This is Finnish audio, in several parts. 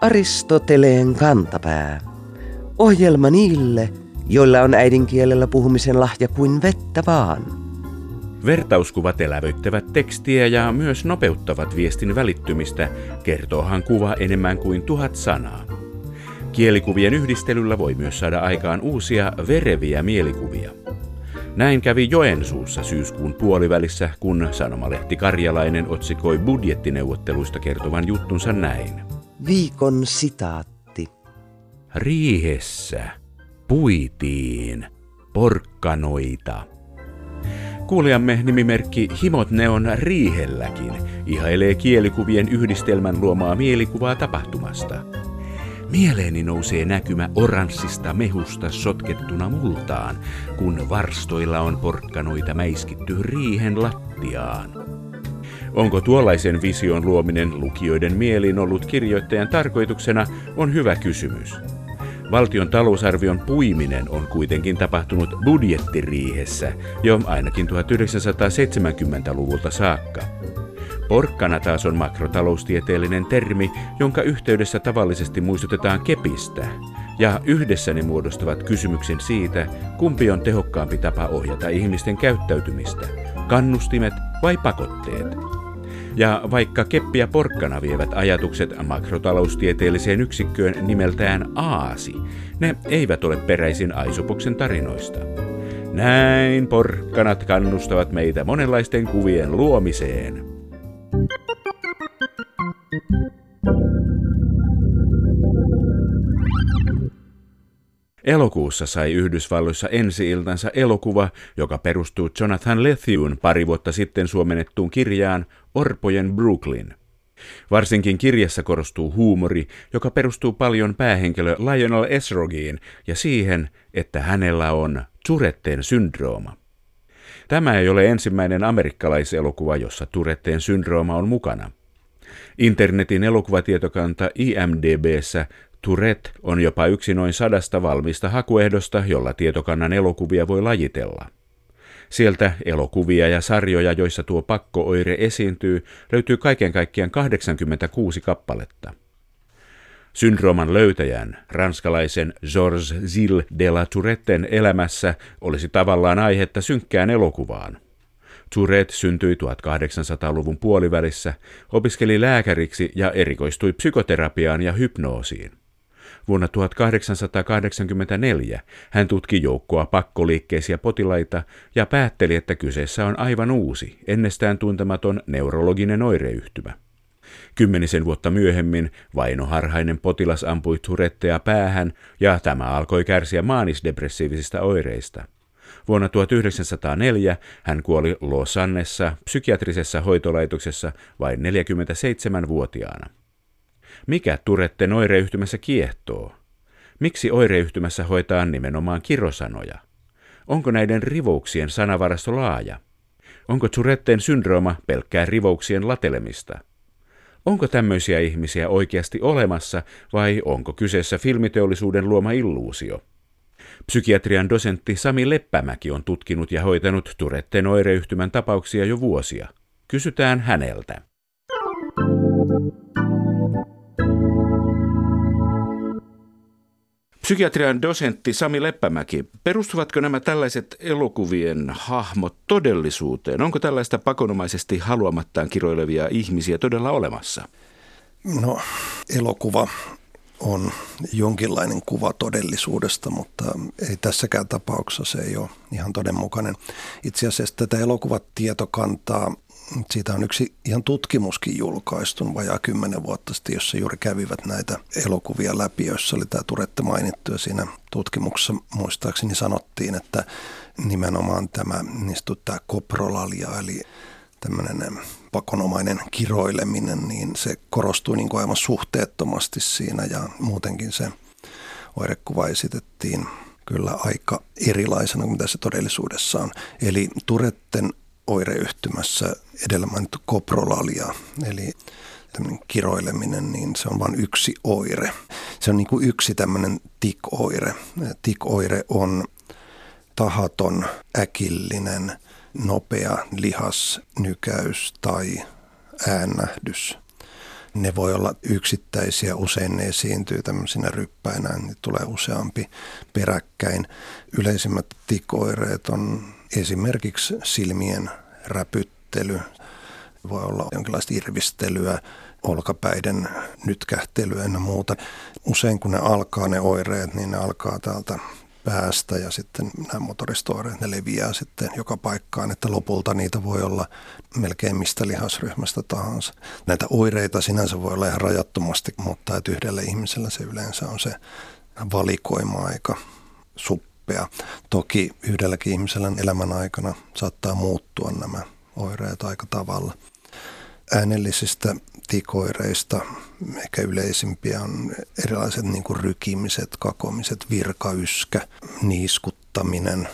Aristoteleen kantapää. Ohjelma niille, joilla on äidinkielellä puhumisen lahja kuin vettä vaan. Vertauskuvat elävöittävät tekstiä ja myös nopeuttavat viestin välittymistä, kertoohan kuva enemmän kuin 1000 sanaa. Kielikuvien yhdistelyllä voi myös saada aikaan uusia vereviä mielikuvia. Näin kävi Joensuussa syyskuun puolivälissä, kun sanomalehti Karjalainen otsikoi budjettineuvotteluista kertovan juttunsa näin. Viikon sitaatti. Riihessä puitiin porkkanoita. Kuulijamme nimimerkki Himot ne on riihelläkin ihailee kielikuvien yhdistelmän luomaa mielikuvaa tapahtumasta. Mieleeni nousee näkymä oranssista mehusta sotkettuna multaan, kun varstoilla on porkkanoita mäiskitty riihen lattiaan. Onko tuollaisen vision luominen lukijoiden mieliin ollut kirjoittajan tarkoituksena, on hyvä kysymys. Valtion talousarvion puiminen on kuitenkin tapahtunut budjettiriihessä jo ainakin 1970-luvulta saakka. Porkkana taas on makrotaloustieteellinen termi, jonka yhteydessä tavallisesti muistutetaan kepistä, ja yhdessä ne muodostavat kysymyksen siitä, kumpi on tehokkaampi tapa ohjata ihmisten käyttäytymistä, kannustimet vai pakotteet. Ja vaikka keppi ja porkkana vievät ajatukset makrotaloustieteelliseen yksikköön nimeltään aasi, ne eivät ole peräisin Aisopuksen tarinoista. Näin porkkanat kannustavat meitä monenlaisten kuvien luomiseen. Elokuussa sai Yhdysvalloissa ensi-iltansa elokuva, joka perustuu Jonathan Lethemin pari vuotta sitten suomennettuun kirjaan Orpojen Brooklyn. Varsinkin kirjassa korostuu huumori, joka perustuu paljon päähenkilö Lionel Esrogiin ja siihen, että hänellä on Touretten syndrooma. Tämä ei ole ensimmäinen amerikkalaiselokuva, jossa Touretten syndrooma on mukana. Internetin elokuvatietokanta IMDb:ssä Tourette on jopa yksi noin 100 valmista hakuehdosta, jolla tietokannan elokuvia voi lajitella. Sieltä elokuvia ja sarjoja, joissa tuo pakkooire esiintyy, löytyy kaiken kaikkiaan 86 kappaletta. Syndrooman löytäjän, ranskalaisen Georges Gilles de la Touretten elämässä olisi tavallaan aihetta synkkään elokuvaan. Tourette syntyi 1800-luvun puolivälissä, opiskeli lääkäriksi ja erikoistui psykoterapiaan ja hypnoosiin. Vuonna 1884 hän tutki joukkoa pakkoliikkeisiä potilaita ja päätteli, että kyseessä on aivan uusi, ennestään tuntematon neurologinen oireyhtymä. 10 vuotta myöhemmin vainoharhainen potilas ampui Tourettea päähän ja tämä alkoi kärsiä maanisdepressiivisistä oireista. Vuonna 1904 hän kuoli Lausannessa psykiatrisessa hoitolaitoksessa vain 47-vuotiaana. Mikä Touretten oireyhtymässä kiehtoo? Miksi oireyhtymässä hoitaa nimenomaan kirosanoja? Onko näiden rivouksien sanavarasto laaja? Onko Touretten syndrooma pelkkää rivouksien latelemista? Onko tämmöisiä ihmisiä oikeasti olemassa vai onko kyseessä filmiteollisuuden luoma illuusio? Psykiatrian dosentti Sami Leppämäki on tutkinut ja hoitanut Touretten oireyhtymän tapauksia jo vuosia. Kysytään häneltä. Psykiatrian dosentti Sami Leppämäki, perustuvatko nämä tällaiset elokuvien hahmot todellisuuteen? Onko tällaista pakonomaisesti haluamattaan kiroilevia ihmisiä todella olemassa? No, elokuva on jonkinlainen kuva todellisuudesta, mutta ei tässäkään tapauksessa, se ei ole ihan todenmukainen. Itse asiassa tätä elokuvatietokantaa, siitä on yksi ihan tutkimuskin julkaistun vajaa 10 vuotta sitten, jossa juuri kävivät näitä elokuvia läpi, joissa oli tämä Tourette mainittu ja siinä tutkimuksessa muistaakseni sanottiin, että nimenomaan tämä niistä koprolalia eli tämmöinen pakonomainen kiroileminen, niin se korostui niin kuin aivan suhteettomasti siinä ja muutenkin se oirekuva esitettiin kyllä aika erilaisena kuin mitä se todellisuudessa on. Eli Touretten oireyhtymässä edellä mainittu koprolalia, eli tämmöinen kiroileminen, niin se on vain yksi oire. Se on niin kuin yksi tämmöinen tik-oire. Tik-oire on tahaton, äkillinen nopea lihasnykäys tai äännähdys. Ne voi olla yksittäisiä, usein ne esiintyy tämmöisinä ryppäinä, niin tulee useampi peräkkäin. Yleisimmät tikoireet on esimerkiksi silmien räpyttely, voi olla jonkinlaista irvistelyä, olkapäiden nytkähtelyä ja muuta. Usein kun ne alkaa ne oireet, niin ne alkaa täältä päästä ja sitten nämä motoristoireet, ne leviää sitten joka paikkaan, että lopulta niitä voi olla melkein mistä lihasryhmästä tahansa. Näitä oireita sinänsä voi olla ihan rajattomasti, mutta että yhdellä ihmisellä se yleensä on se valikoima aika suppea. Toki yhdelläkin ihmisellä elämän aikana saattaa muuttua nämä oireet aika tavalla. Äänellisistä tikoireista ehkä yleisimpiä on erilaiset niin kuin rykimiset, kakomiset, virkayskä, niiskuttaminen.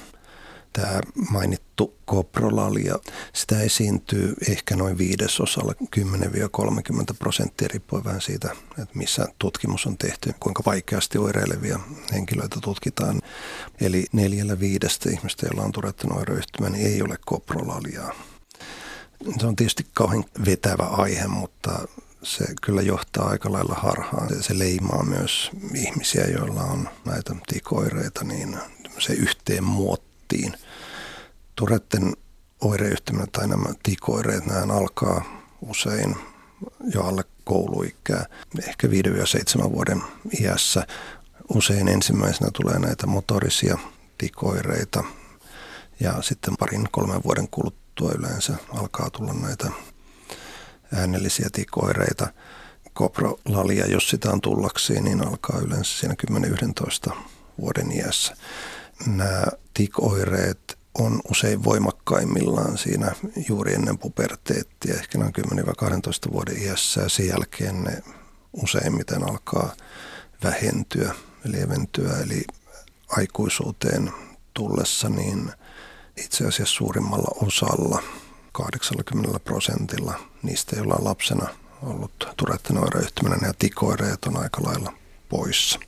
Tämä mainittu koprolalia, sitä esiintyy ehkä noin 5% 10-30% riippuen vähän siitä, että missä tutkimus on tehty, kuinka vaikeasti oireilevia henkilöitä tutkitaan. Eli 4/5 ihmistä, joilla on Touretten oireyhtymä, niin ei ole koprolaliaa. Se on tietysti kauhean vetävä aihe, mutta se kyllä johtaa aika lailla harhaan. Se leimaa myös ihmisiä, joilla on näitä tikoireita, niin se yhteen muottiin. Touretten oireyhtymä tai nämä tikoireet, nämä alkaa usein jo alle kouluikää, ehkä 5-7 vuoden iässä. Usein ensimmäisenä tulee näitä motorisia tikoireita ja sitten 2-3 vuoden kuluttua yleensä alkaa tulla näitä äänellisiä tikoireita. Koprolalia, jos sitä on tullaksi, niin alkaa yleensä siinä 10-11 vuoden iässä. Nämä tikoireet on usein voimakkaimmillaan siinä juuri ennen puberteettia, ehkä noin 10-12 vuoden iässä, ja sen jälkeen ne useimmiten alkaa vähentyä, lieventyä, eli aikuisuuteen tullessa niin itse asiassa suurimmalla osalla, 80% niistä, joilla on lapsena ollut Touretten oireyhtymä, ja tikoireet on aika lailla poissa.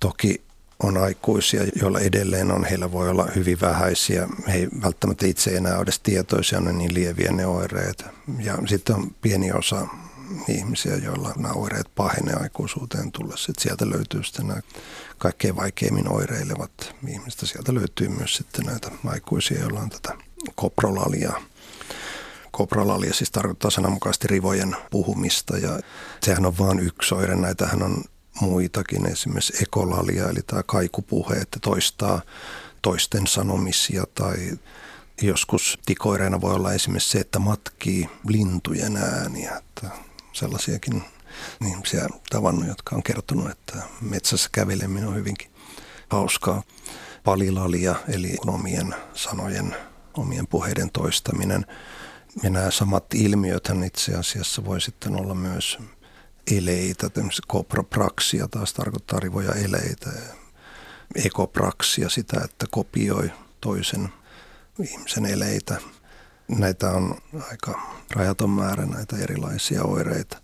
Toki on aikuisia, joilla edelleen on, heillä voi olla hyvin vähäisiä, he ei välttämättä itse enää ole edes tietoisia, ne niin lieviä ne oireet. Ja sitten on pieni osa ihmisiä, joilla nämä oireet pahenee aikuisuuteen tullessa. Sieltä löytyy sitten nämä kaikkein vaikeimmin oireilevat ihmistä. Sieltä löytyy myös sitten näitä aikuisia, joilla on tätä koprolaliaa. Koprolalia siis tarkoittaa sananmukaisesti rivojen puhumista, ja sehän on vain yksi oire. Näitähän on muitakin, esimerkiksi ekolalia, eli tämä kaikupuhe, että toistaa toisten sanomisia, tai joskus tikoireena voi olla esimerkiksi se, että matkii lintujen ääniä. Että sellaisiakin ihmisiä tavannut, jotka on kertonut, että metsässä käveleminen on hyvinkin hauskaa. Palilalia, eli omien sanojen, omien puheiden toistaminen. Ja nämä samat ilmiöthän itse asiassa voi sitten olla myös eleitä. Esimerkiksi kopropraksia taas tarkoittaa rivoja eleitä. Ekopraksia, sitä, että kopioi toisen ihmisen eleitä. Näitä on aika rajaton määrä, näitä erilaisia oireita.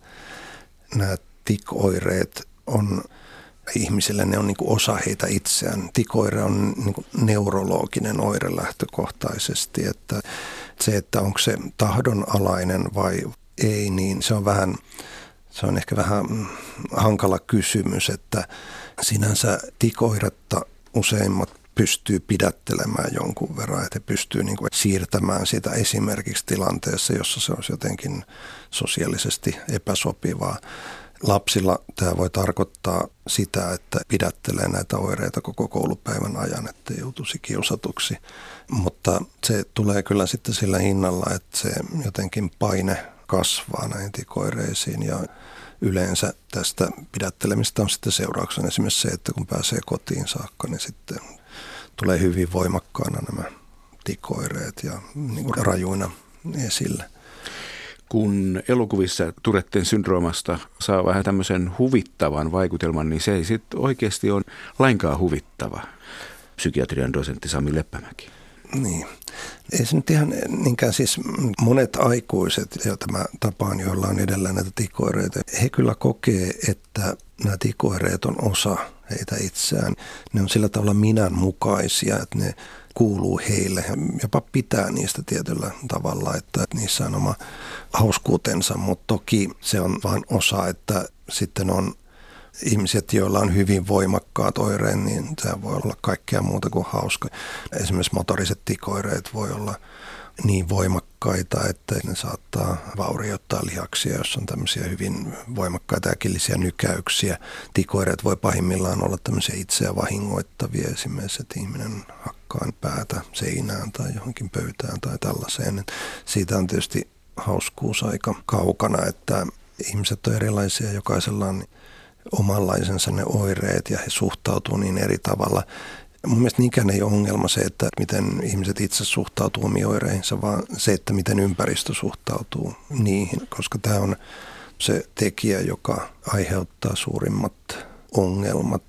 Nämä tikoireet on ihmisille, ne on niin kuin osa heitä itseään. Tikoire on niin kuin neurologinen oire lähtökohtaisesti. Että se, että onko se tahdonalainen vai ei, niin se on ehkä vähän hankala kysymys, että sinänsä tikoiretta useimmat pystyy pidättelemään jonkun verran, että he pystyy niin kuin siirtämään sitä esimerkiksi tilanteessa, jossa se olisi jotenkin sosiaalisesti epäsopivaa. Lapsilla tämä voi tarkoittaa sitä, että pidättelee näitä oireita koko koulupäivän ajan, ettei joutuisi kiusatuksi. Mutta se tulee kyllä sitten sillä hinnalla, että se jotenkin paine kasvaa näihin tikoireisiin, ja yleensä tästä pidättelemistä on sitten seurauksena esimerkiksi se, että kun pääsee kotiin saakka, niin sitten tulee hyvin voimakkaana nämä tikoireet ja niin kuin rajuina esille. Kun elokuvissa Touretten syndroomasta saa vähän tämmöisen huvittavan vaikutelman, niin se ei sitten oikeasti ole lainkaan huvittava. Psykiatrian dosentti Sami Leppämäki. Niin. Ei se nyt ihan niinkään, siis monet aikuiset, joita mä tapaan, joilla on edellä näitä tikoireita, he kyllä kokee, että nämä tikoireet on osa heitä itseään. Ne on sillä tavalla minän mukaisia, että ne kuuluu heille. He jopa pitää niistä tietyllä tavalla, että niissä on oma hauskuutensa, mutta toki se on vain osa, että sitten on ihmiset, joilla on hyvin voimakkaat oireet, niin se voi olla kaikkea muuta kuin hauska. Esimerkiksi motoriset tikoireet voi olla niin voimakkaita, että ne saattaa vaurioittaa lihaksia, jos on tämmöisiä hyvin voimakkaita äkillisiä nykäyksiä. Tikoireet voi pahimmillaan olla tämmöisiä itseä vahingoittavia, esimerkiksi, että ihminen hakkaa päätä seinään tai johonkin pöytään tai tällaiseen. Siitä on tietysti hauskuus aika kaukana, että ihmiset on erilaisia, jokaisella on omanlaisensa ne oireet ja he suhtautuu niin eri tavalla. Mun mielestä niinkään ei ole ongelma se, että miten ihmiset itse suhtautuu omiin oireihinsa, vaan se, että miten ympäristö suhtautuu niihin, koska tämä on se tekijä, joka aiheuttaa suurimmat ongelmat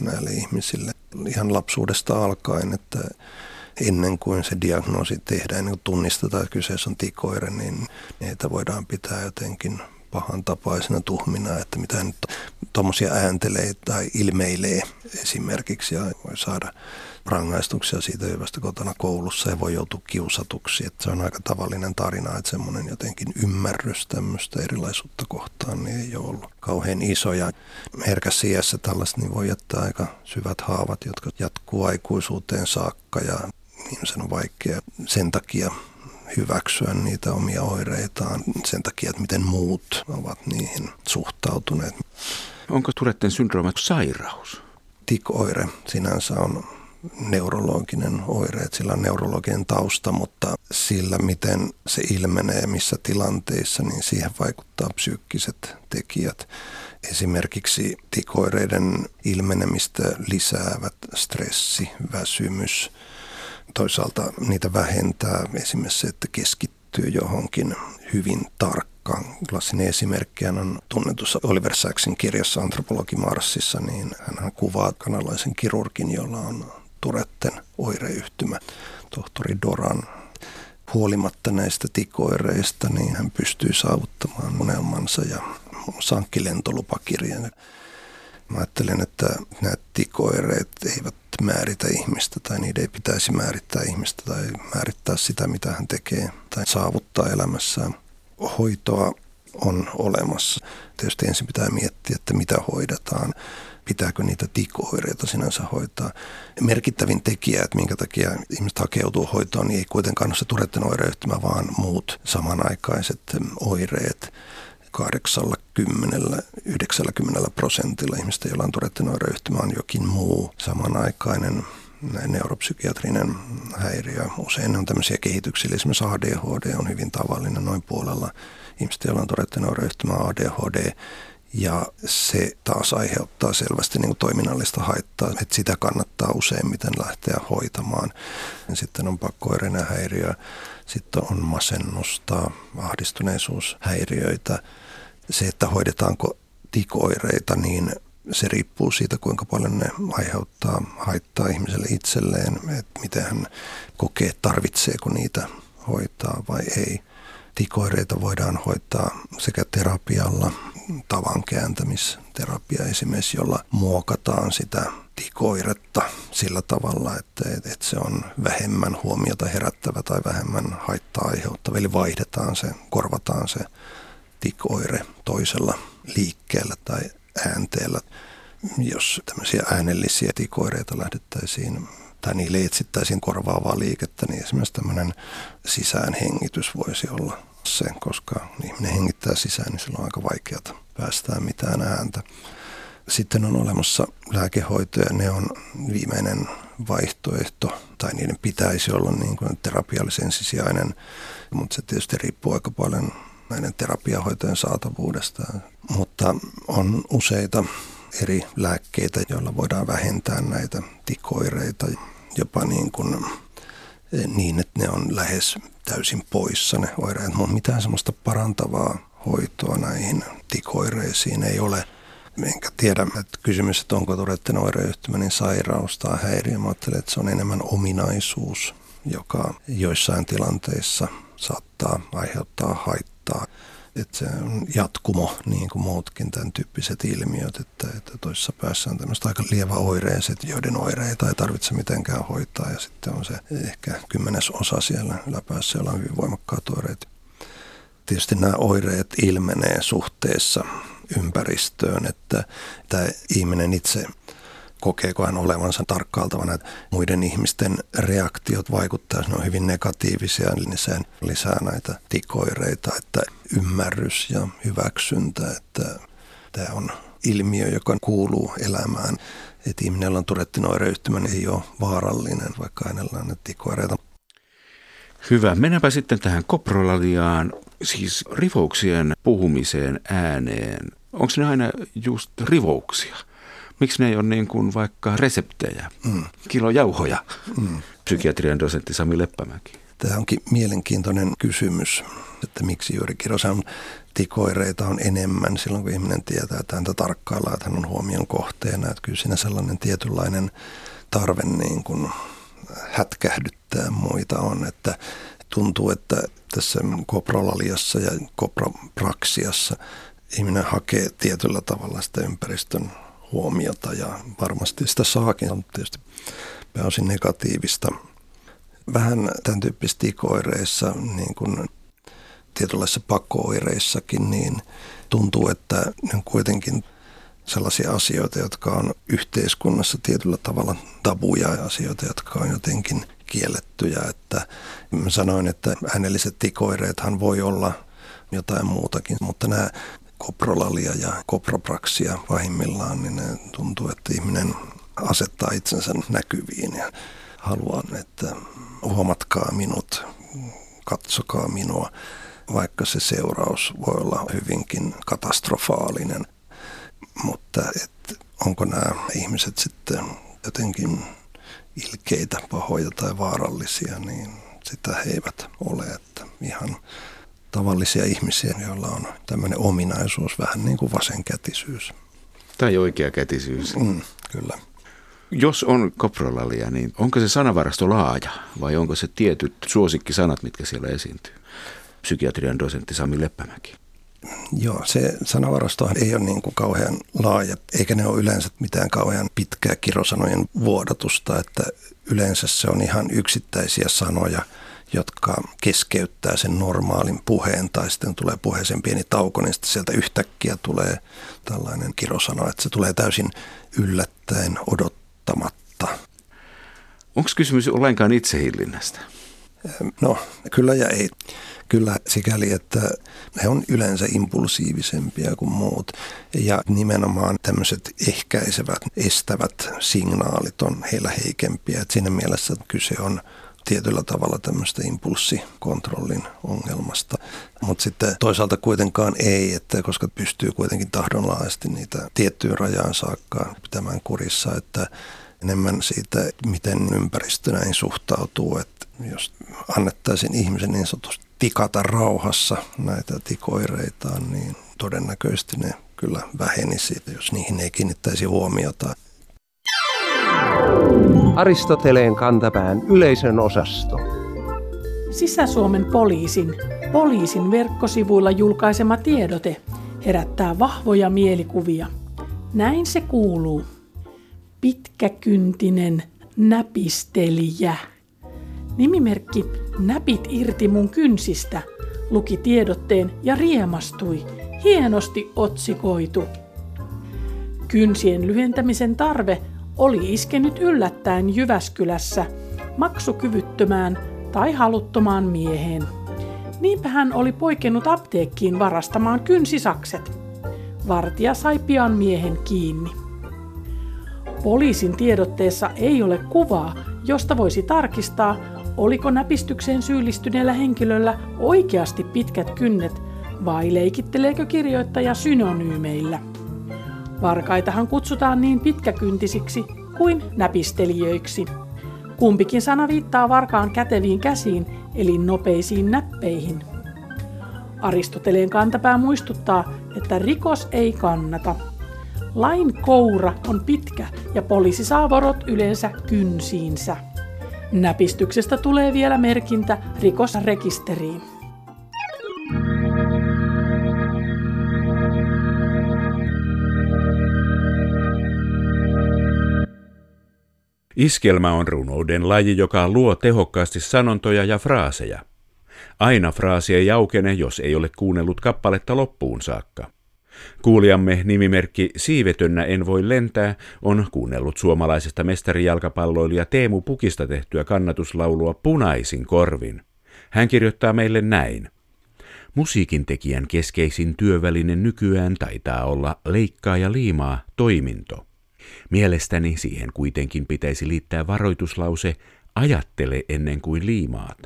näille ihmisille ihan lapsuudesta alkaen, että ennen kuin se diagnoosi tehdään, ennen kuin tunnistetaan, että kyseessä on tikoire, niin niitä voidaan pitää jotenkin pahantapaisena tuhmina, että mitä nyt tuommoisia ääntelee tai ilmeilee esimerkiksi ja voi saada rangaistuksia siitä hyvästä kotona koulussa ja voi joutua kiusatuksi. Että se on aika tavallinen tarina, että semmoinen jotenkin ymmärrys tämmöistä erilaisuutta kohtaan niin ei ole ollut kauhean iso. Ja herkässä iässä tällaista niin voi jättää aika syvät haavat, jotka jatkuu aikuisuuteen saakka ja ihmisen on vaikea sen takia hyväksyä niitä omia oireitaan sen takia, että miten muut ovat niihin suhtautuneet. Onko Touretten syndrooma sairaus? Tic-oire sinänsä on neurologinen oire, että sillä on neurologinen tausta, mutta sillä miten se ilmenee ja missä tilanteissa, niin siihen vaikuttaa psyykkiset tekijät. Esimerkiksi tic-oireiden ilmenemistä lisäävät stressi, väsymys. Toisaalta niitä vähentää esimerkiksi se, että keskittyy johonkin hyvin tarkkaan. Klassinen esimerkki on tunnetussa Oliver Sacksin kirjassa Antropologi Marsissa, niin hän kuvaa kanalaisen kirurgin, jolla on Touretten oireyhtymä, tohtori Doran. Huolimatta näistä tikoireista, niin hän pystyy saavuttamaan unelmansa ja sankkilentolupakirjan. Mä ajattelen, että nämä tikoireet eivät määritä ihmistä tai niiden ei pitäisi määrittää ihmistä tai määrittää sitä, mitä hän tekee tai saavuttaa elämässään. Hoitoa on olemassa. Tietysti ensin pitää miettiä, että mitä hoidetaan. Pitääkö niitä tikoireita sinänsä hoitaa. Merkittävin tekijä, että minkä takia ihmiset hakeutuu hoitoon, niin ei kuitenkaan ole se Touretten oireyhtymä, vaan muut samanaikaiset oireet. 80–90% ihmistä, joilla on Touretten oireyhtymä, on jokin muu samanaikainen neuropsykiatrinen häiriö. Usein ne on tämmöisiä kehityksillä. Esimerkiksi ADHD on hyvin tavallinen noin puolella ihmistä, joilla on Touretten oireyhtymä ADHD. Ja se taas aiheuttaa selvästi niin kuin toiminnallista haittaa, että sitä kannattaa useimmiten lähteä hoitamaan. Sitten on pakko-oireinen häiriö, sitten on masennusta, ahdistuneisuushäiriöitä. Se, että hoidetaanko tikoireita, niin se riippuu siitä, kuinka paljon ne aiheuttaa haittaa ihmiselle itselleen, että miten hän kokee, tarvitseeko niitä hoitaa vai ei. Tikoireita voidaan hoitaa sekä terapialla, tavan kääntämisterapia esimerkiksi, jolla muokataan sitä tikoiretta sillä tavalla, että se on vähemmän huomiota herättävä tai vähemmän haittaa aiheuttava. Eli vaihdetaan se, korvataan se tikoire toisella liikkeellä tai äänteellä. Jos tämmöisiä äänellisiä tikoireita lähdettäisiin tai niille etsittäisiin korvaavaa liikettä, niin esimerkiksi tämmöinen sisäänhengitys voisi olla se, koska ihminen hengittää sisään, niin silloin on aika vaikeata päästää mitään ääntä. Sitten on olemassa lääkehoitoja, ne on viimeinen vaihtoehto, tai niiden pitäisi olla niin kuin terapiallisen sisijainen, mutta se tietysti riippuu aika paljon näiden terapiahoitojen saatavuudesta. Mutta on useita eri lääkkeitä, joilla voidaan vähentää näitä tikoireita, jopa niin, että ne on lähes täysin poissa ne oireet, mutta mitään sellaista parantavaa hoitoa näihin tikoireisiin ei ole. Enkä tiedä, että kysymys, että onko Touretten oireyhtymä niin sairaus tai häiriö. Mä ajattelen, että se on enemmän ominaisuus, joka joissain tilanteissa saattaa aiheuttaa haittaa. että se on jatkumo, niin kuin muutkin tämän tyyppiset ilmiöt, että toisessa päässä on tämmöiset aika lieväoireiset, joiden oireita ei tarvitse mitenkään hoitaa, ja sitten on se ehkä 10% siellä yläpäässä, jolla on hyvin voimakkaat oireet. Tietysti nämä oireet ilmenee suhteessa ympäristöön, että tämä ihminen itse kokeeko hän olevansa tarkkailtavana, että muiden ihmisten reaktiot vaikuttavat, ne on hyvin negatiivisia, niin se lisää näitä tikoireita, että ymmärrys ja hyväksyntä, että tämä on ilmiö, joka kuuluu elämään. Että ihminellä on Touretten oireyhtymä, niin ei ole vaarallinen, vaikka hänellä on ne tikoireita. Hyvä. Mennäänpä sitten tähän koprolaliaan, siis rivouksien puhumiseen ääneen. Onko ne aina just rivouksia? Miksi ne ei ole niin kuin vaikka reseptejä, kilojauhoja? Psykiatrian dosentti Sami Leppämäki. Tämä onkin mielenkiintoinen kysymys, että miksi juuri kirjoisan tikoireita on enemmän silloin, kun ihminen tietää, että häntä tarkkaillaan, että hän on huomion kohteena. Että kyllä siinä sellainen tietynlainen tarve niin kuin hätkähdyttää muita on, että tuntuu, että tässä koprolaliassa ja kopropraksiassa ihminen hakee tietyllä tavalla sitä ympäristön huomiota ja varmasti sitä saakin, on tietysti pääosin negatiivista. Vähän tämän tyyppisissä tikoireissa, niin kuin tietynlaisissa pakko-oireissakin, niin tuntuu, että ne on kuitenkin sellaisia asioita, jotka on yhteiskunnassa tietyllä tavalla tabuja ja asioita, jotka on jotenkin kiellettyjä. Että mä sanoin, että äänelliset tikoireethan voi olla jotain muutakin, mutta nämä koprolalia ja kopropraksia pahimmillaan, niin tuntuu, että ihminen asettaa itsensä näkyviin ja haluaa, että huomatkaa minut, katsokaa minua, vaikka se seuraus voi olla hyvinkin katastrofaalinen. Mutta onko nämä ihmiset sitten jotenkin ilkeitä, pahoja tai vaarallisia, niin sitä he eivät ole, että ihan tavallisia ihmisiä, joilla on tämmöinen ominaisuus, vähän niin kuin vasenkätisyys. Tai oikeakätisyys. Kyllä. Jos on koprolalia, niin onko se sanavarasto laaja vai onko se tietyt suosikkisanat, mitkä siellä esiintyy? Psykiatrian dosentti Sami Leppämäki. Joo, se sanavarasto ei ole niin kuin kauhean laaja, eikä ne ole yleensä mitään kauhean pitkää kirosanojen vuodatusta, että yleensä se on ihan yksittäisiä sanoja, jotka keskeyttää sen normaalin puheen tai sitten tulee puheeseen pieni tauko, niin sitten sieltä yhtäkkiä tulee tällainen kirosana, että se tulee täysin yllättäen, odottamatta. Onko kysymys ollenkaan itsehillinnästä? No, kyllä ja ei. Kyllä sikäli, että he on yleensä impulsiivisempia kuin muut ja nimenomaan tämmöiset ehkäisevät, estävät signaalit on heillä heikempiä. Et siinä mielessä kyse on tietyllä tavalla tämmöistä impulssikontrollin ongelmasta, mutta sitten toisaalta kuitenkaan ei, että koska pystyy kuitenkin tahdonlaajasti niitä tiettyyn rajaan saakka pitämään kurissa, että enemmän siitä, miten ympäristö näin suhtautuu, että jos annettaisiin ihmisen niin sanotusti tikata rauhassa näitä tikoireitaan, niin todennäköisesti ne kyllä vähenisi, jos niihin ei kiinnittäisi huomiota. Aristoteleen kantapään yleisön osasto. Sisä-Suomen poliisin verkkosivuilla julkaisema tiedote herättää vahvoja mielikuvia. Näin se kuuluu. Pitkäkyntinen näpistelijä. Nimimerkki Näpit irti mun kynsistä luki tiedotteen ja riemastui. Hienosti otsikoitu. Kynsien lyhentämisen tarve oli iskenyt yllättäen Jyväskylässä maksukyvyttömään tai haluttomaan mieheen. Niinpä hän oli poikennut apteekkiin varastamaan kynsisakset. Vartija sai pian miehen kiinni. Poliisin tiedotteessa ei ole kuvaa, josta voisi tarkistaa, oliko näpistykseen syyllistyneellä henkilöllä oikeasti pitkät kynnet vai leikitteleekö kirjoittaja synonyymeillä. Varkaitahan kutsutaan niin pitkäkyntisiksi kuin näpistelijöiksi. Kumpikin sana viittaa varkaan käteviin käsiin, eli nopeisiin näppeihin. Aristoteleen kantapää muistuttaa, että rikos ei kannata. Lain koura on pitkä ja poliisi saa vorot yleensä kynsiinsä. Näpistyksestä tulee vielä merkintä rikosrekisteriin. Iskelmä on runouden laji, joka luo tehokkaasti sanontoja ja fraaseja. Aina fraasi ei aukene, jos ei ole kuunnellut kappaletta loppuun saakka. Kuulijamme nimimerkki Siivetönnä en voi lentää on kuunnellut suomalaisesta mestarijalkapalloilija Teemu Pukista tehtyä kannatuslaulua punaisin korvin. Hän kirjoittaa meille näin. Musiikintekijän keskeisin työväline nykyään taitaa olla leikkaa ja liimaa toiminto. Mielestäni siihen kuitenkin pitäisi liittää varoituslause ajattele ennen kuin liimaat.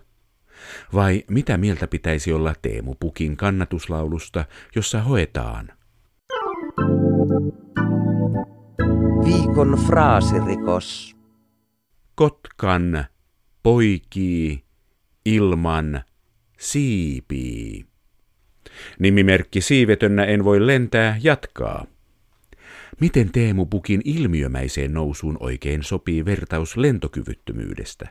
Vai mitä mieltä pitäisi olla Teemu Pukin kannatuslaulusta, jossa hoetaan? Viikon fraasirikos. Kotkan poikii ilman siipii. Nimimerkki Siivetönnä en voi lentää jatkaa. Miten Teemu Pukin ilmiömäiseen nousuun oikein sopii vertaus lentokyvyttömyydestä?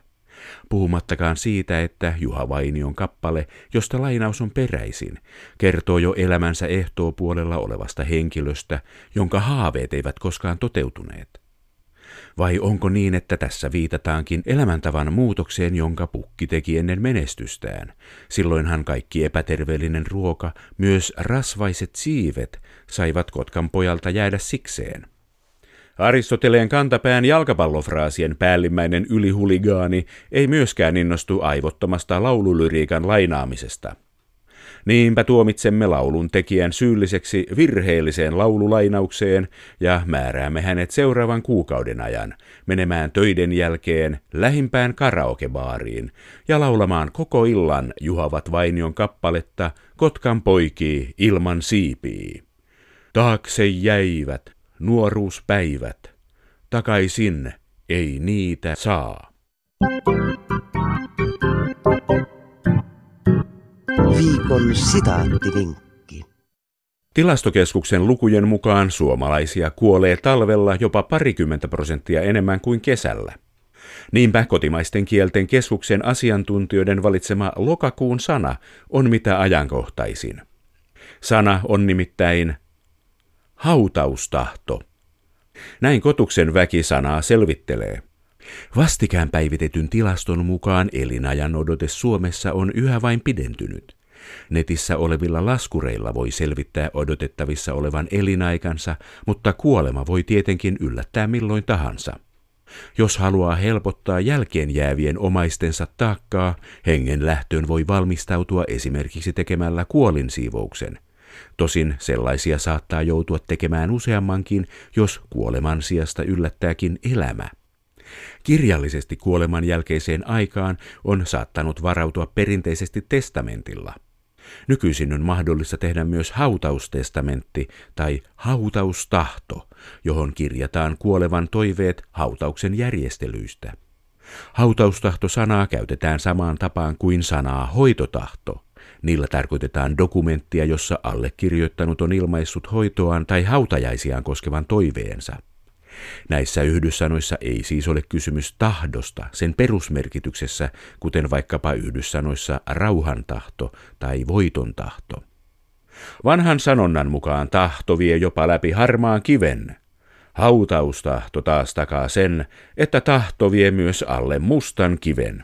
Puhumattakaan siitä, että Juha Vainion kappale, josta lainaus on peräisin, kertoo jo elämänsä ehtoopuolella olevasta henkilöstä, jonka haaveet eivät koskaan toteutuneet. Vai onko niin, että tässä viitataankin elämäntavan muutokseen, jonka Pukki teki ennen menestystään? Silloinhan kaikki epäterveellinen ruoka, myös rasvaiset siivet, saivat Kotkan pojalta jäädä sikseen. Aristoteleen kantapään jalkapallofraasien päällimmäinen ylihuligaani ei myöskään innostu aivottomasta laululyriikan lainaamisesta. Niinpä tuomitsemme laulun tekijän syylliseksi virheelliseen laululainaukseen ja määräämme hänet seuraavan kuukauden ajan menemään töiden jälkeen lähimpään karaokebaariin ja laulamaan koko illan Juhavat Vainion kappaletta Kotkan poikii ilman siipii. Taakse jäivät nuoruuspäivät, takaisin ei niitä saa. Viikon sitaattivinkki. Tilastokeskuksen lukujen mukaan suomalaisia kuolee talvella jopa 20% enemmän kuin kesällä. Niinpä Kotimaisten kielten keskuksen asiantuntijoiden valitsema lokakuun sana on mitä ajankohtaisin. Sana on nimittäin hautaustahto. Näin Kotuksen väki sanaa selvittelee. Vastikään päivitetyn tilaston mukaan elinajan odote Suomessa on yhä vain pidentynyt. Netissä olevilla laskureilla voi selvittää odotettavissa olevan elinaikansa, mutta kuolema voi tietenkin yllättää milloin tahansa. Jos haluaa helpottaa jälkeen jäävien omaistensa taakkaa, hengen lähtöön voi valmistautua esimerkiksi tekemällä kuolinsiivouksen. Tosin sellaisia saattaa joutua tekemään useammankin, jos kuoleman sijasta yllättääkin elämä. Kirjallisesti kuoleman jälkeiseen aikaan on saattanut varautua perinteisesti testamentilla. Nykyisin on mahdollista tehdä myös hautaustestamentti tai hautaustahto, johon kirjataan kuolevan toiveet hautauksen järjestelyistä. Hautaustahto-sanaa käytetään samaan tapaan kuin sanaa hoitotahto. Niillä tarkoitetaan dokumenttia, jossa allekirjoittanut on ilmaissut hoitoaan tai hautajaisiaan koskevan toiveensa. Näissä yhdyssanoissa ei siis ole kysymys tahdosta sen perusmerkityksessä, kuten vaikkapa yhdyssanoissa rauhantahto tai voitontahto. Vanhan sanonnan mukaan tahto vie jopa läpi harmaan kiven. Hautaustahto taas takaa sen, että tahto vie myös alle mustan kiven.